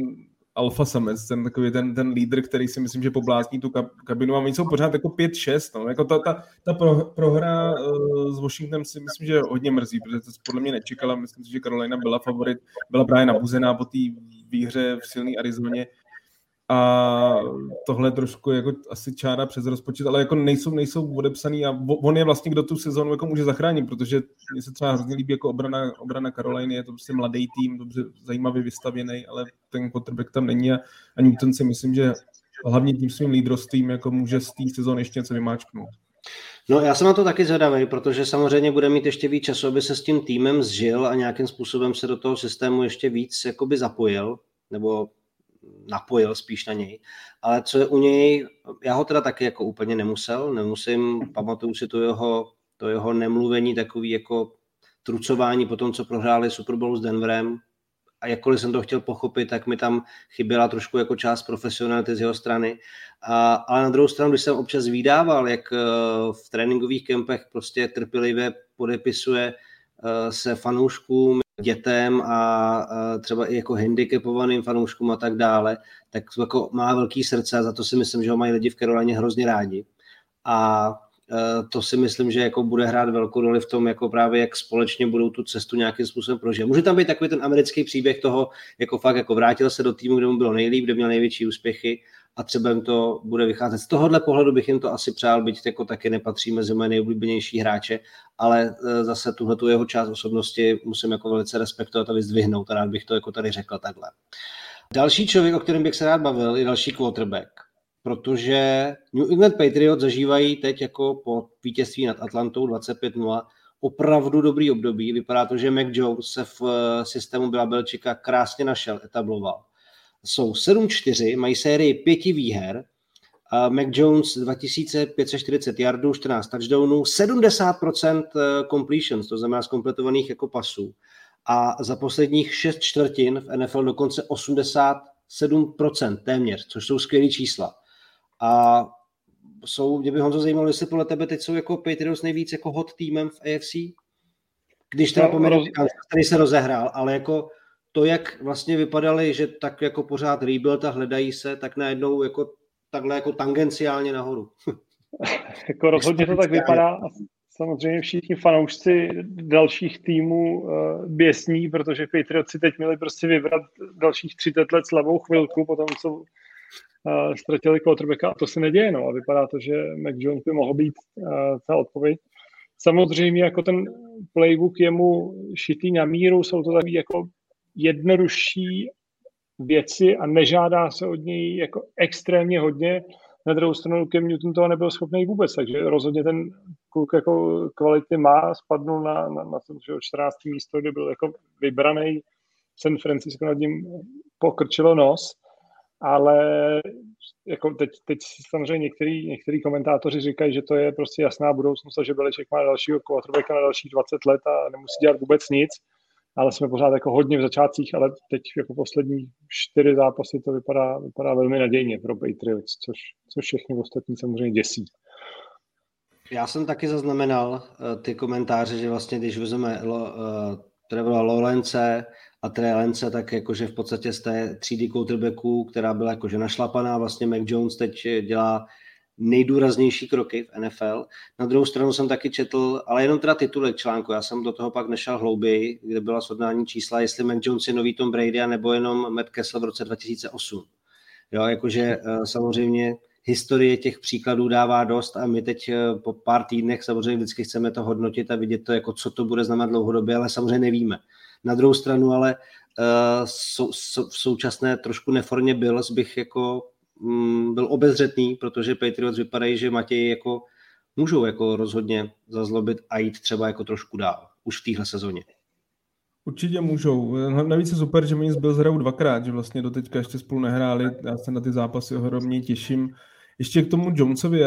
alfa samec, ten takový ten, ten lídr, který si myslím, že poblázní tu kabinu. A oni jsou pořád jako pět šest. No. Jako ta, ta, ta pro, prohra uh, s Washingtonem si myslím, že hodně mrzí, protože to podle mě nečekala. Myslím si, že Carolina byla favorit, byla právě nabuzená po té výhře v silný Arizoně. A tohle trošku jako asi čára přes rozpočet, ale jako nejsou, nejsou odepsaný a on je vlastně, kdo tu sezonu jako může zachránit, protože mně se třeba hrozně líbí jako obrana, obrana Caroliny, je to prostě mladý tým, dobře zajímavě vystavěný, ale ten quarterback tam není a, a Newton si myslím, že hlavně tím svým lídrovstvím jako může z té sezóny ještě něco vymáčknout. No já jsem na to taky zvedavý, protože samozřejmě bude mít ještě víc času, aby se s tím týmem zžil a nějakým způsobem se do toho systému ještě víc jakoby zapojil, nebo napojil spíš na něj, ale co je u něj, já ho teda taky jako úplně nemusel, nemusím, pamatuju si to jeho, to jeho nemluvení, takový jako trucování po tom, co prohráli Super Bowl s Denverem a jakkoliv jsem to chtěl pochopit, tak mi tam chyběla trošku jako část profesionality z jeho strany, a, ale na druhou stranu, když jsem občas vydával, jak v tréninkových kempech prostě trpělivě podepisuje se fanouškům, dětem a třeba i jako handicapovaným fanouškům a tak dále, tak jako má velký srdce a za to si myslím, že ho mají lidi v Karolíně hrozně rádi. A to si myslím, že jako bude hrát velkou roli v tom, jako právě jak společně budou tu cestu nějakým způsobem prožít. Může tam být takový ten americký příběh toho, jako fakt jako vrátil se do týmu, kde mu bylo nejlíp, kde měl největší úspěchy a třeba jim to bude vycházet. Z tohohle pohledu bych jim to asi přál, byť jako taky nepatří mezi mé nejoblíbenější hráče, ale zase tuhletu jeho část osobnosti musím jako velice respektovat a vyzdvihnout a rád bych to jako tady řekl takhle. Další člověk, o kterém bych se rád bavil, je další quarterback, protože New England Patriots zažívají teď jako po vítězství nad Atlantou dvacet pět nula opravdu dobrý období. Vypadá to, že Mac Jones se v systému Billa Belichicka krásně našel, etabloval. Jsou sedm čtyři, mají sérii pěti výher, Mac Jones dva tisíce pět set čtyřicet yardů, čtrnáct touchdownů, sedmdesát procent completions, to znamená zkompletovaných jako pasů. A za posledních šest čtvrtin v N F L dokonce osmdesát sedm procent téměř, což jsou skvělý čísla. A jsou, mě by Honzo zajímalo, jestli podle tebe teď jsou jako Patriots nejvíc jako hot týmem v A F C? Když teda no, poměrně, roz... který se rozehrál, ale jako to, jak vlastně vypadaly, že tak jako pořád rebuild a hledají se, tak najednou jako takhle jako tangenciálně nahoru. Jako rozhodně to tak vypadá. Samozřejmě všichni fanoušci dalších týmů běsní, protože Patriots si teď měli prostě vybrat dalších třicet let slabou chvilku po tom, co Uh, ztratili quarterbacka a to se neděje, no a vypadá to, že Mac Jones by mohl být uh, ta odpověď. Samozřejmě jako ten playbook je mu šitý na míru, jsou to takové jako jednodušší věci a nežádá se od něj jako extrémně hodně. Na druhou stranu Cam Newton toho nebyl schopný vůbec, takže rozhodně ten kluk jako kvality má, spadnul na, na, na, na čtrnácté místo, kde byl jako vybraný. San Francisco nad ním pokrčilo nos. Ale jako teď, teď samozřejmě některý, některý komentátoři říkají, že to je prostě jasná budoucnost a že Belichick má dalšího quarterbacka na dalších dvacet let a nemusí dělat vůbec nic. ale jsme pořád jako hodně v začátcích, ale teď jako poslední čtyři zápasy to vypadá, vypadá velmi nadějně pro Patriots, což, což všechny ostatní samozřejmě děsí. Já jsem taky zaznamenal uh, ty komentáře, že vlastně když vezmeme lo, uh, Trevora Lawrence a Trey Lance, tak jakože v podstatě z té třídy quarterbacků, která byla jakože našlapaná, vlastně Mac Jones teď dělá nejdůraznější kroky v N F L. Na druhou stranu jsem taky četl, ale jenom teda titulek článku, já jsem do toho pak nešel hlouběji, kde byla srovnání čísla, jestli Mac Jones je nový Tom Brady, nebo jenom Matt Cassel v roce dva tisíce osm. Jo, jakože samozřejmě historie těch příkladů dává dost a my teď po pár týdnech samozřejmě vždycky chceme to hodnotit a vidět to, jako co to bude znamenat dlouhodobě, ale samozřejmě nevíme. Na druhou stranu ale sou, sou, současné trošku neformě Bills bych jako byl obezřetný, protože Patriots vypadají, že Matěj jako můžou jako rozhodně zazlobit a jít třeba jako trošku dál, už v téhle sezóně. Určitě můžou. Navíc je super, že mě zbyl zhraju dvakrát, že vlastně doteďka ještě spolu nehráli. Já se na ty zápasy ohromně těším. Ještě k tomu Jonesovi.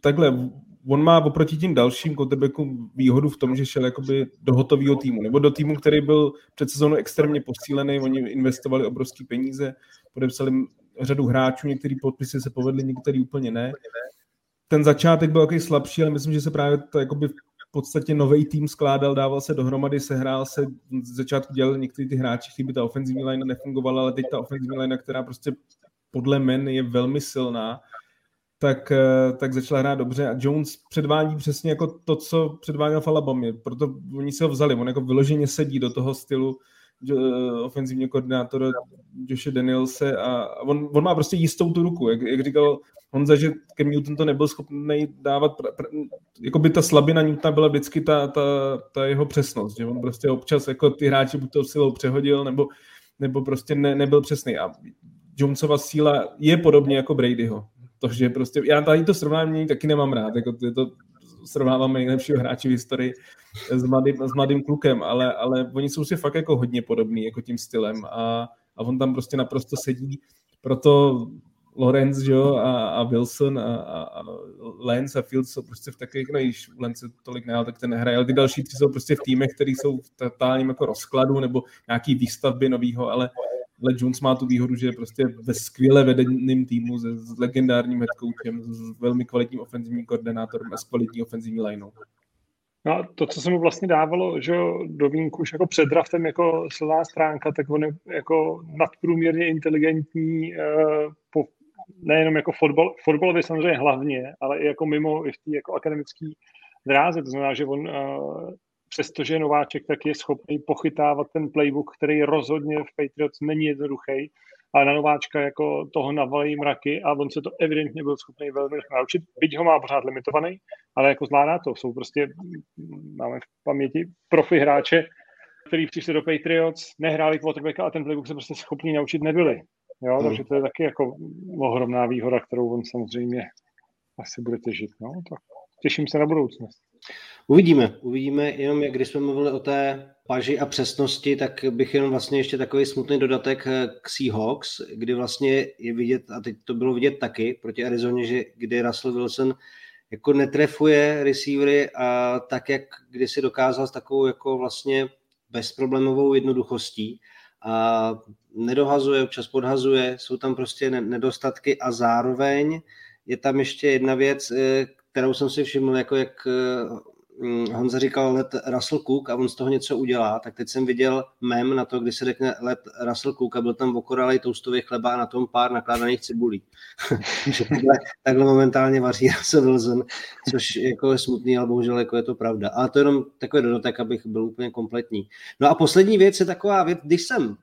Takhle, on má oproti tím dalším quarterbackům výhodu v tom, že šel jakoby do hotového týmu, nebo do týmu, který byl před sezónou extrémně posílený. Oni investovali obrovské peníze, podepsali řadu hráčů, některý podpisy se povedly, některý úplně ne. Ten začátek byl takový slabší, ale myslím, že se právě to jakoby v podstatě nový tým skládal, dával se dohromady, sehrál se, z začátku dělali některý ty hráči, kdyby ta ofenzivní linea nefungovala, ale teď ta ofenzivní linea, která prostě podle men je velmi silná, tak, tak začala hrát dobře a Jones předvádí přesně jako to, co předváděl v Alabamě, proto oni si ho vzali, on jako vyloženě sedí do toho stylu ofenzivního koordinátora Joshe Danielse a on, on má prostě jistou tu ruku, jak, jak říkal Honza, že Cam Newton to nebyl schopný dávat, pra, pra, jako by ta slabina Newtona byla vždycky ta, ta, ta jeho přesnost, že on prostě občas jako ty hráči buď to silou přehodil, nebo, nebo prostě ne, nebyl přesný a Jonesova síla je podobně jako Bradyho, tože prostě, já tady to srovnání taky nemám rád, jako to je to srovnáváme nejlepšího hráče v historii s mladým, s mladým klukem, ale, ale oni jsou si fakt jako hodně podobný jako tím stylem a, a on tam prostě naprosto sedí, proto Lawrence, že jo, a, a Wilson a, a Lance a Fields jsou prostě v takových, no již Lance tolik nehal, tak ten nehraje, ale ty další tři jsou prostě v týmech, který jsou v totálním jako rozkladu nebo nějaký výstavby novýho, ale, ale Jones má tu výhodu, že je prostě ve skvěle vedeným týmu se, s legendárním headcoachem, s velmi kvalitním ofenzivním koordinátorem a s kvalitní ofenzivní lineou. No a to, co se mu vlastně dávalo, že do vínku už jako před draftem jako silná stránka, tak on je jako nadprůměrně inteligentní eh, po nejenom jako fotbal, fotbalově samozřejmě hlavně, ale i jako mimo i v té jako akademické dráze. To znamená, že on uh, přestože je nováček, tak je schopný pochytávat ten playbook, který rozhodně v Patriots není jednoduchý, ale na nováčka jako toho navalí mraky a on se to evidentně byl schopný velmi naučit. Byť ho má pořád limitovaný, ale jako zvládá to. Jsou prostě, máme v paměti profi hráče, který přišli do Patriots, nehráli quarterbacka a ten playbook se prostě schopný naučit nebyli. Jo, takže to je taky jako ohromná výhoda, kterou on samozřejmě asi bude těžit. No, tak těším se na budoucnost. Uvidíme, uvidíme, jenom jak když jsme mluvili o té paži a přesnosti, tak bych jenom vlastně ještě takový smutný dodatek k Seahawks, kdy vlastně je vidět, a teď to bylo vidět taky proti Arizoně, že kdy Russell Wilson jako netrefuje receivery a tak, jak kdy si dokázal s takovou jako vlastně bezproblémovou jednoduchostí a nedohazuje, občas podhazuje, jsou tam prostě nedostatky a zároveň je tam ještě jedna věc, kterou jsem si všiml, jako jak Honza říkal, let Russell Cook a on z toho něco udělá, tak teď jsem viděl mem na to, kdy se řekne let Russell Cook a byl tam okoralej toustový chleba a na tom pár nakládaných cibulí. takhle, takhle momentálně vaří Russell Wilson, což jako je smutný, ale bohužel jako je to pravda. Ale to jenom takový dodatek, abych byl úplně kompletní. No a poslední věc je taková věc, když jsem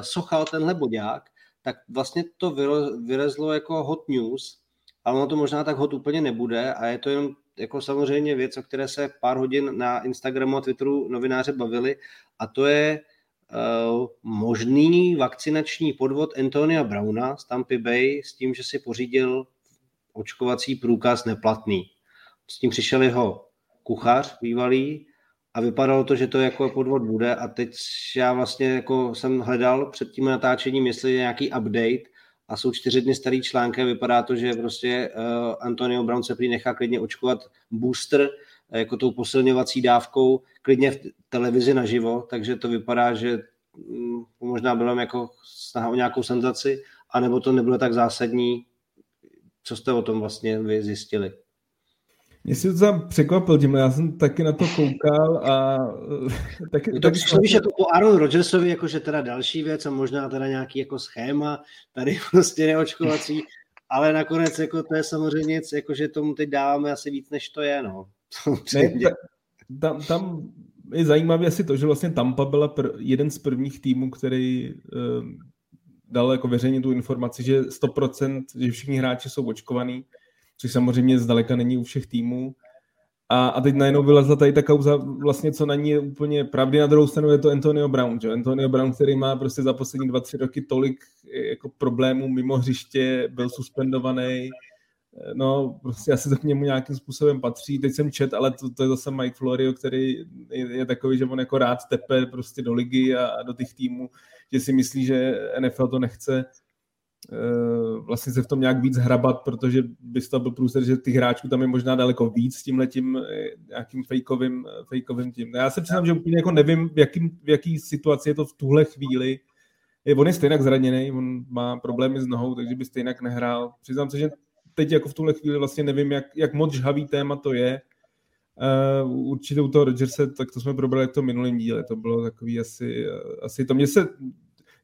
sochal tenhle boďák, tak vlastně to vyrezlo jako hot news, ale ono to možná tak hot úplně nebude a je to jenom jako samozřejmě věc, o které se pár hodin na Instagramu a Twitteru novináři bavili a to je uh, možný vakcinační podvod Antonia Browna z Tampa Bay s tím, že si pořídil očkovací průkaz neplatný. S tím přišel jeho kuchař bývalý, a vypadalo to, že to jako podvod bude a teď já vlastně jako jsem hledal před tím natáčením, jestli je nějaký update a jsou čtyři dny starý články a vypadá to, že prostě uh, Antonio Brown se prý nechá klidně očkovat booster jako tou posilňovací dávkou, klidně v televizi naživo, takže to vypadá, že možná byla jako snaha o nějakou senzaci, anebo to nebylo tak zásadní. Co jste o tom vlastně vy zjistili? Mě si to tam překvapil tímhle, já jsem taky na to koukal a... taky, to taky přišlo, že to o Aaron Rodgersovi, jakože teda další věc a možná teda nějaký jako schéma, tady prostě neočkovací, ale nakonec jako to je samozřejmě nic, jakože tomu teď dáváme asi víc, než to je, no. Ne, ta, tam, tam je zajímavé asi to, že vlastně Tampa byla pr, jeden z prvních týmů, který... Um, dal jako veřejně tu informaci, že sto procent, že všichni hráči jsou očkovaní, což samozřejmě zdaleka není u všech týmů. A, a teď najednou vylezla tady ta kauza, vlastně co na ní je úplně pravdy, na druhou stranu je to Antonio Brown, že? Antonio Brown, který má prostě za poslední dva, tři roky tolik jako problémů mimo hřiště, byl suspendovaný, no prostě asi to k němu nějakým způsobem patří. Teď jsem čet, ale to, to je zase Mike Florio, který je, je takový, že on jako rád tepe prostě do ligy a, a do těch týmů, že si myslí, že N F L to nechce uh, vlastně se v tom nějak víc hrabat, protože by to byl průser, že těch hráčů tam je možná daleko víc s tímhletím nějakým fejkovým, fejkovým tím. Já se přiznám, že úplně jako nevím, v, jakým, v jaký situaci je to v tuhle chvíli. Je, on je stejně zraněný, on má problémy s nohou, takže by stejně nehrál. Přiznám se, že teď jako v tuhle chvíli vlastně nevím, jak, jak moc žhavý téma to je. Uh, určitě u toho Rodgerse, tak to jsme probrali v tom minulém díle, to bylo takový asi, asi to mě se,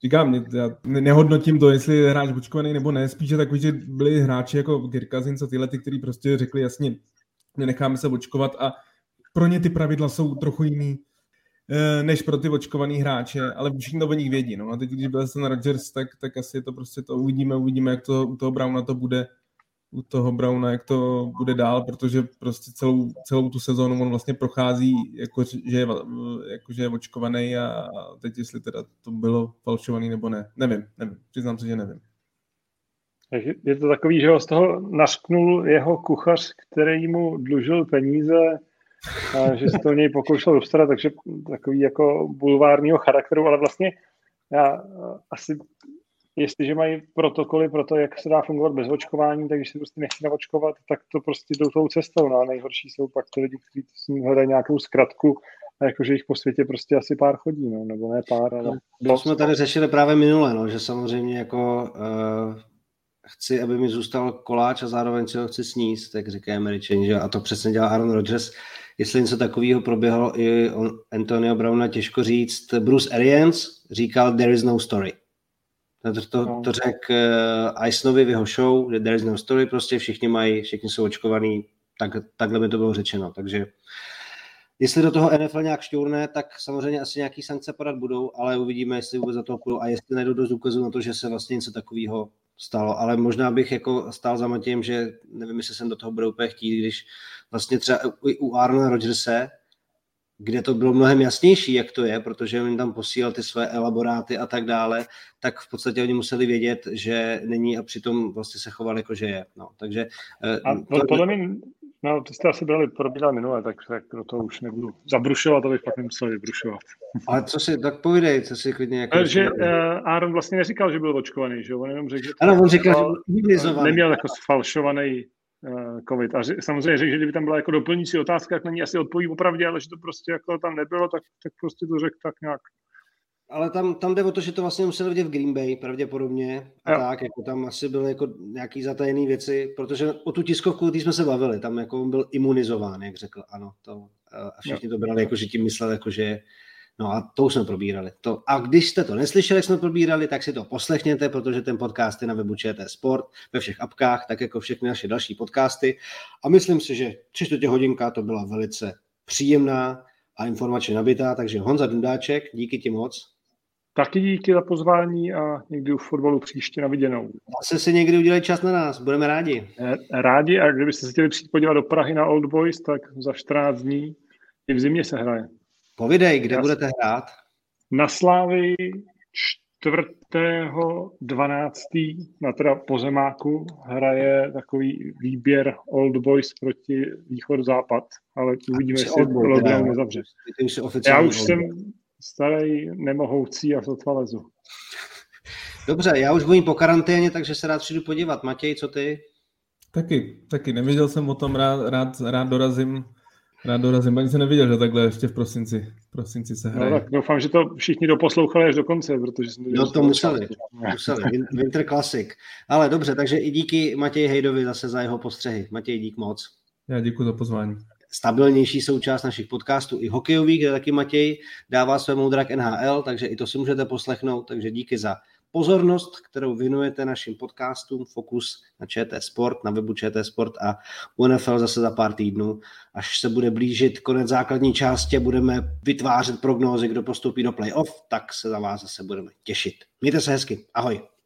říkám, já nehodnotím to, jestli je hráč očkovaný nebo ne, spíše takový, že byli hráči jako Kirk Cousins a tyhle, ty, kteří prostě řekli jasně, nenecháme se očkovat a pro ně ty pravidla jsou trochu jiný, než pro ty očkovaný hráče, ale všichni to o nich vědí, no a teď, když byl se na Rodgers, tak, tak asi to prostě to uvidíme, uvidíme, jak to u toho Browna to bude, u toho Browna, jak to bude dál, protože prostě celou, celou tu sezónu on vlastně prochází, jako, že, je, jako, že je očkovaný a, a teď jestli teda to bylo falšovaný nebo ne. Nevím, nevím, přiznám se, že nevím. Je to takový, že ho z toho nařknul jeho kuchař, který mu dlužil peníze a že se to něj pokoušel obstarat, takže takový jako bulvárního charakteru, ale vlastně já asi... Jestliže mají protokoly pro to, jak se dá fungovat bez očkování, tak když se prostě nechci naočkovat, tak to prostě jdou tou cestou. No a nejhorší jsou pak ty lidi, kteří s ním hledají nějakou zkratku, a jakože jich po světě prostě asi pár chodí, no, nebo ne pár, ale... No, to jsme tady řešili právě minule, no, že samozřejmě jako uh, chci, aby mi zůstal koláč a zároveň si ho chci sníst, tak říkají Američani, že a to přesně dělá Aaron Rodgers. Jestli něco takového proběhlo i on, Antonio Browna, těžko říct. Bruce Arians říkal there is no story. To, to, to řekl uh, Isonovi v jeho show, there is no story, prostě všichni mají, všichni jsou očkovaní, tak, takhle by to bylo řečeno, takže jestli do toho N F L nějak šťourne, tak samozřejmě asi nějaký sankce padat budou, ale uvidíme, jestli vůbec za toho půjdou a jestli najdou dost důkazů na to, že se vlastně něco takového stalo, ale možná bych jako stál za Matějem, že nevím, jestli jsem do toho budou úplně chtít, když vlastně třeba u Aarona Rodgerse, kde to bylo mnohem jasnější, jak to je, protože oni tam posílali ty své elaboráty a tak dále, tak v podstatě oni museli vědět, že není a přitom vlastně se chovali jako, že je. No, takže... A to, to, podle mě, no, to jste asi brali, probíral minule, tak, tak do toho už nebudu zabrušovat, to bych pak nemusel vybrušovat. Ale co si, tak povídej, co si klidně... Jako že uh, Aaron vlastně neříkal, že byl očkovaný, že on jenom řekl, že... Ano, on říkal, že neměl jako sfalšovaný covid. A samozřejmě řekl, že kdyby tam byla jako doplňující otázka, jak na ní asi odpoví opravdě, ale že to prostě jako tam nebylo, tak, tak prostě to řekl tak nějak. Ale tam, tam jde o to, že to vlastně muselo vidět v Green Bay pravděpodobně. A tak, jako tam asi byly jako nějaký zatajený věci, protože o tu tiskovku, tý jsme se bavili, tam jako on byl imunizován, jak řekl, ano. To, a všichni to brali, jako, že tím myslel, jako, že no a to už jsme probírali. To, a když jste to neslyšeli, jak jsme probírali, tak si to poslechněte, protože ten podcast je na webu Č T Sport, ve všech apkách, tak jako všechny naše další podcasty. A myslím si, že tři čtvrtě hodinka to byla velice příjemná a informačně nabitá, takže Honza Dundáček, díky ti moc. Taky díky za pozvání a někdy u fotbalu příště na viděnou. Zase si někdy udělej čas na nás, budeme rádi. Rádi a kdybyste se chtěli přijít podívat do Prahy na Old Boys, tak za čtrnáct dní i v zimě se hraje. Povidej, kde na, budete hrát? Na Slávii čtvrtého dvanáctého na teda pozemáku hraje takový výběr Old Boys proti Východ-Západ, ale uvidíme, jestli lockdown nezavře. Já už jsem starý, nemohoucí a sotva lezu. Dobře, já už budu po karanténě, takže se rád přijdu podívat. Matěj, co ty? Taky, taky. Nevěděl jsem o tom, rád, rád, rád dorazím. Rád dorazím, ani se neviděl, že takhle ještě v prosinci, v prosinci se hraje. No tak doufám, že to všichni doposlouchali až do konce, protože jsem to... No to museli, museli, Winter Classic. Ale dobře, takže i díky Matěji Hejdovi zase za jeho postřehy. Matěj, dík moc. Já děkuji za pozvání. Stabilnější součást našich podcastů i hokejových, kde taky Matěj dává své moudra k N H L, takže i to si můžete poslechnout, takže díky za pozornost, kterou věnujete našim podcastům, fokus na Č T Sport, na webu Č T Sport a N F L zase za pár týdnů. Až se bude blížit konec základní části a budeme vytvářet prognózy, kdo postoupí do playoff, tak se za vás zase budeme těšit. Mějte se hezky, ahoj.